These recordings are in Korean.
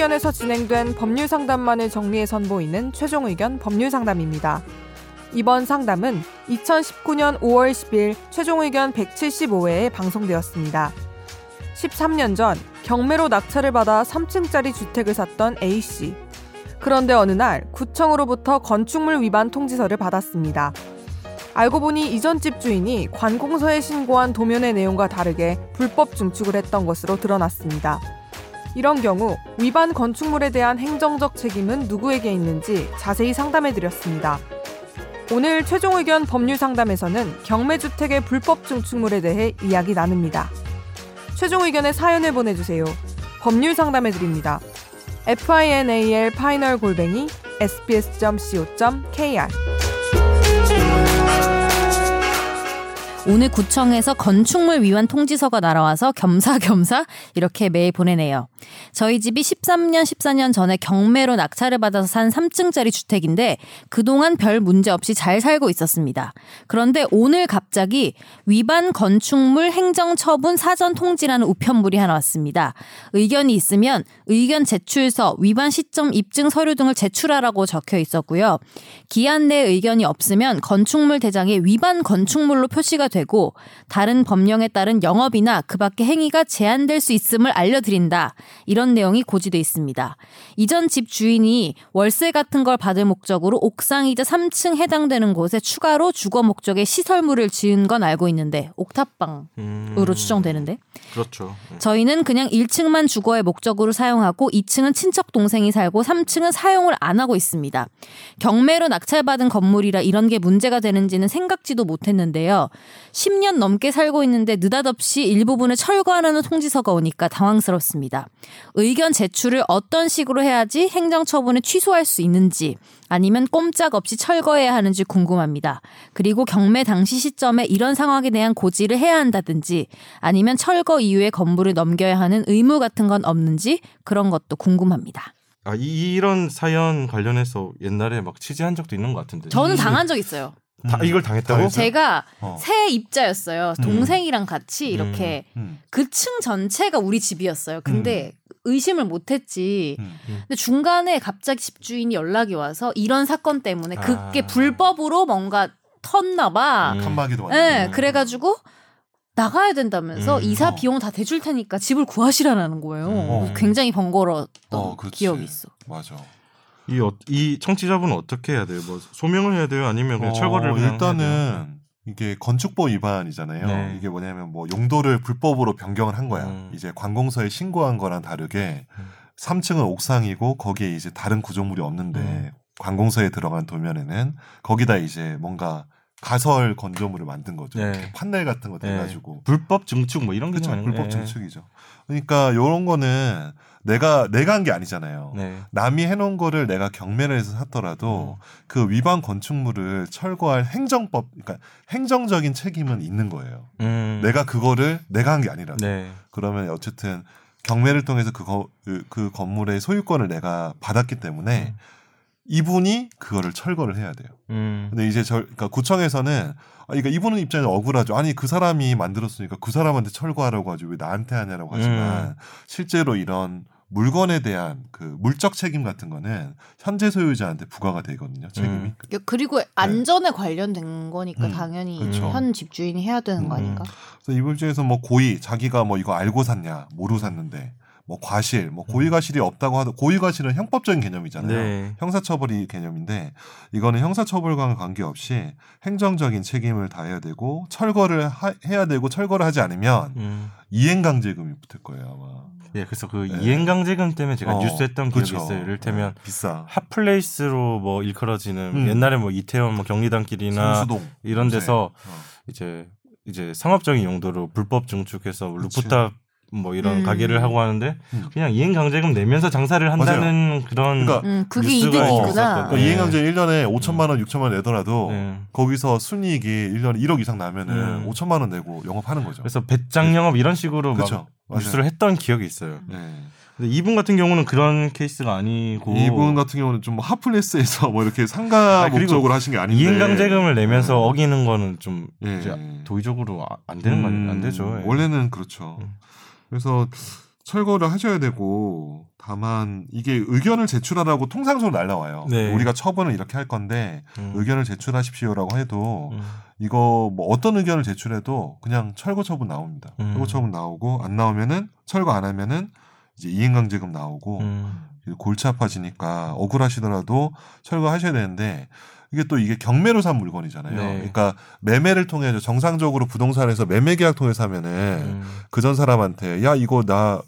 의견에서 진행된 법률상담만을 정리해 선보이는 최종의견 법률상담입니다. 이번 상담은 2019년 5월 10일 최종의견 175회에 방송되었습니다. 13년 전 경매로 낙찰을 받아 3층짜리 주택을 샀던 A씨. 그런데 어느 날 구청으로부터 건축물 위반 통지서를 받았습니다. 알고 보니 이전 집 주인이 관공서에 신고한 도면의 내용과 다르게 불법 증축을 했던 것으로 드러났습니다. 이런 경우 위반 건축물에 대한 행정적 책임은 누구에게 있는지 자세히 상담해드렸습니다. 오늘 최종 의견 법률 상담에서는 경매주택의 불법 증축물에 대해 이야기 나눕니다. 최종 의견의 사연을 보내주세요. 법률 상담해드립니다. final@sbs.co.kr 오늘 구청에서 건축물 위반 통지서가 날아와서 겸사겸사 이렇게 메일 보내네요. 저희 집이 13년, 14년 전에 경매로 낙찰을 받아서 산 3층짜리 주택인데 그동안 별 문제 없이 잘 살고 있었습니다. 그런데 오늘 갑자기 위반 건축물 행정처분 사전 통지라는 우편물이 하나 왔습니다. 의견이 있으면 의견 제출서, 위반 시점 입증 서류 등을 제출하라고 적혀 있었고요. 기한 내에 의견이 없으면 건축물 대장에 위반 건축물로 표시가 되고 다른 법령에 따른 영업이나 그 밖의 행위가 제한될 수 있음을 알려드린다. 이런 내용이 고지돼 있습니다. 이전 집 주인이 월세 같은 걸 받을 목적으로 옥상이자 3층 해당되는 곳에 추가로 주거 목적의 시설물을 지은 건 알고 있는데 옥탑방으로 추정되는데 그렇죠. 저희는 그냥 1층만 주거의 목적으로 사용하고 2층은 친척 동생이 살고 3층은 사용을 안 하고 있습니다. 경매로 낙찰받은 건물이라 이런 게 문제가 되는지는 생각지도 못했는데요. 10년 넘게 살고 있는데 느닷없이 일부분을 철거하라는 통지서가 오니까 당황스럽습니다. 의견 제출을 어떤 식으로 해야지 행정처분을 취소할 수 있는지 아니면 꼼짝없이 철거해야 하는지 궁금합니다. 그리고 경매 당시 시점에 이런 상황에 대한 고지를 해야 한다든지 아니면 철거 이후에 건물을 넘겨야 하는 의무 같은 건 없는지 그런 것도 궁금합니다. 아, 이런 사연 관련해서 옛날에 막 취재한 적도 있는 것 같은데. 저는 당한 적 있어요. 이걸 당했다고? 제가 새 입자였어요. 동생이랑 같이 이렇게 그 층 전체가 우리 집이었어요. 근데 의심을 못했지. 근데 중간에 갑자기 집주인이 연락이 와서 이런 사건 때문에 그게 불법으로 뭔가 텄나 봐. 칸막이도 왔네. 네, 그래가지고 나가야 된다면서 이사 비용 다 대줄 테니까 집을 구하시라는 거예요. 굉장히 번거로웠던 기억이 있어. 맞아. 이 청취자분은 어떻게 해야 돼요? 뭐 소명을 해야 돼요? 아니면 그냥 철거를 그냥 일단은 이게 건축법 위반이잖아요. 네. 이게 뭐냐면 뭐 용도를 불법으로 변경을 한 거야. 이제 관공서에 신고한 거랑 다르게 3층은 옥상이고 거기에 이제 다른 구조물이 없는데 관공서에 들어간 도면에는 거기다 이제 뭔가 가설 건조물을 만든 거죠. 네. 판넬 같은 거 돼가지고 네. 불법 증축 뭐 이런 게 그렇죠. 불법 증축이죠. 그러니까 이런 거는 내가 한 게 아니잖아요. 네. 남이 해놓은 거를 내가 경매를 해서 샀더라도 그 위반 건축물을 철거할 행정법, 그러니까 행정적인 책임은 있는 거예요. 내가 그거를 내가 한 게 아니라도. 네. 그러면 어쨌든 경매를 통해서 그 건물의 소유권을 내가 받았기 때문에. 이분이 그거를 철거를 해야 돼요. 근데 이제 그러니까 구청에서는 그러니까 이분은 입장에 억울하죠. 아니 그 사람이 만들었으니까 그 사람한테 철거하라고 하지 왜 나한테 하냐라고 하지만 실제로 이런 물건에 대한 그 물적 책임 같은 거는 현재 소유자한테 부과가 되거든요. 책임이. 그리고 안전에 관련된 거니까 당연히 그렇죠. 현 집주인이 해야 되는 거 아닌가? 그래서 이분 중에서 뭐 고의 자기가 뭐 이거 알고 샀냐 모르고 샀는데. 뭐 과실, 뭐 고의과실이 없다고 하도 고의과실은 형법적인 개념이잖아요. 네. 형사처벌이 개념인데 이거는 형사처벌과는 관계없이 행정적인 책임을 다해야 되고 철거를 해야 되고 철거를 하지 않으면 이행강제금이 붙을 거예요 아마. 예, 그래서 그 네. 이행강제금 때문에 제가 뉴스했던 기억이 있어요. 이를테면 비싸. 핫플레이스로 뭐 일컬어지는 옛날에 뭐 이태원, 뭐 경리단길이나 성수동, 이런 데서 이제 상업적인 용도로 불법 증축해서 루프탑 뭐 이런 가게를 하고 하는데 그냥 이행강제금 내면서 장사를 한다는 맞아요. 그런 그러니까 그게 이득이구나. 네. 이행강제는 1년에 5천만 원, 6천만 원 내더라도 거기서 순이익이 1년에 1억 이상 나면 5천만 원 내고 영업하는 거죠. 그래서 배짱 영업 이런 식으로 그쵸. 막 뉴스를 했던 기억이 있어요. 근데 이분 같은 경우는 그런 케이스가 아니고 이분 같은 경우는 좀 핫플레이스에서 뭐 이렇게 상가 목적으로 하신 게 아닌데 이행강제금을 내면서 어기는 거는 좀 이제 도의적으로 안 되는 거 아니면 안 되죠. 원래는 그렇죠. 그래서 철거를 하셔야 되고, 다만 이게 의견을 제출하라고 통상적으로 날라와요. 네. 우리가 처분을 이렇게 할 건데 의견을 제출하십시오라고 해도 이거 뭐 어떤 의견을 제출해도 그냥 철거 처분 나옵니다. 철거 처분 나오고 안 나오면은 철거 안 하면은 이제 이행강제금 나오고 골치 아파지니까 억울하시더라도 철거하셔야 되는데 이게 또 이게 경매로 산 물건이잖아요. 네. 그러니까 매매를 통해서 정상적으로 부동산에서 매매 계약 통해서 하면은 그 전 사람한테 야 이거 나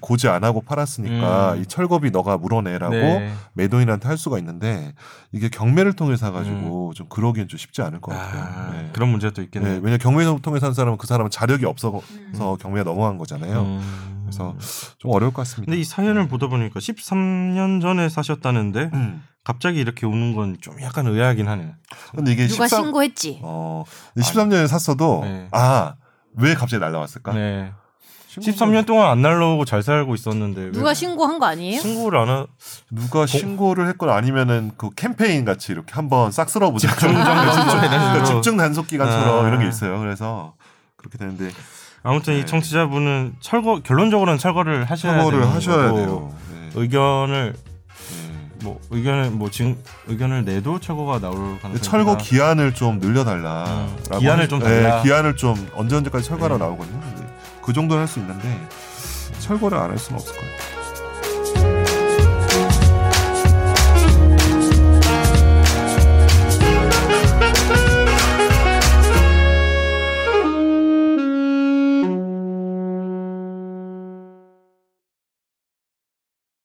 고지 안 하고 팔았으니까 이 철거비 너가 물어내라고 네. 매도인한테 할 수가 있는데 이게 경매를 통해서 사가지고 좀 그러기엔 좀 쉽지 않을 것 같아요. 네. 그런 문제도 있겠네요. 네. 왜냐면 경매를 통해서 산 사람은 그 사람은 자력이 없어서 경매가 넘어간 거잖아요. 그래서 좀 어려울 것 같습니다. 근데 이 사연을 보다 보니까 13년 전에 사셨다는데 갑자기 이렇게 오는 건 좀 약간 의아하긴 하네요. 근데 이게 누가 신고했지? 13년에 샀어도 네. 아, 왜 갑자기 날라왔을까? 네. 13년 동안 안 날라오고 잘 살고 있었는데 누가 신고한 거 아니에요? 신고를 안 하... 누가 신고를 했건 아니면은 그 캠페인 같이 이렇게 한번 싹 쓸어보자. 집중 단속 기간처럼 이런 게 있어요. 그래서 그렇게 되는데 아무튼 네. 이 청취자분은 철거 결론적으로는 철거를 하셔야 돼요. 네. 의견을 지금 의견을 내도 철거가 나올 가능성이 철거 기한을 좀 늘려달라. 기한을 좀 달라. 네, 기한을 좀 언제까지 철거하러 나오거든요. 그 정도는 할 수 있는데 철거를 안 할 수는 없을 거예요.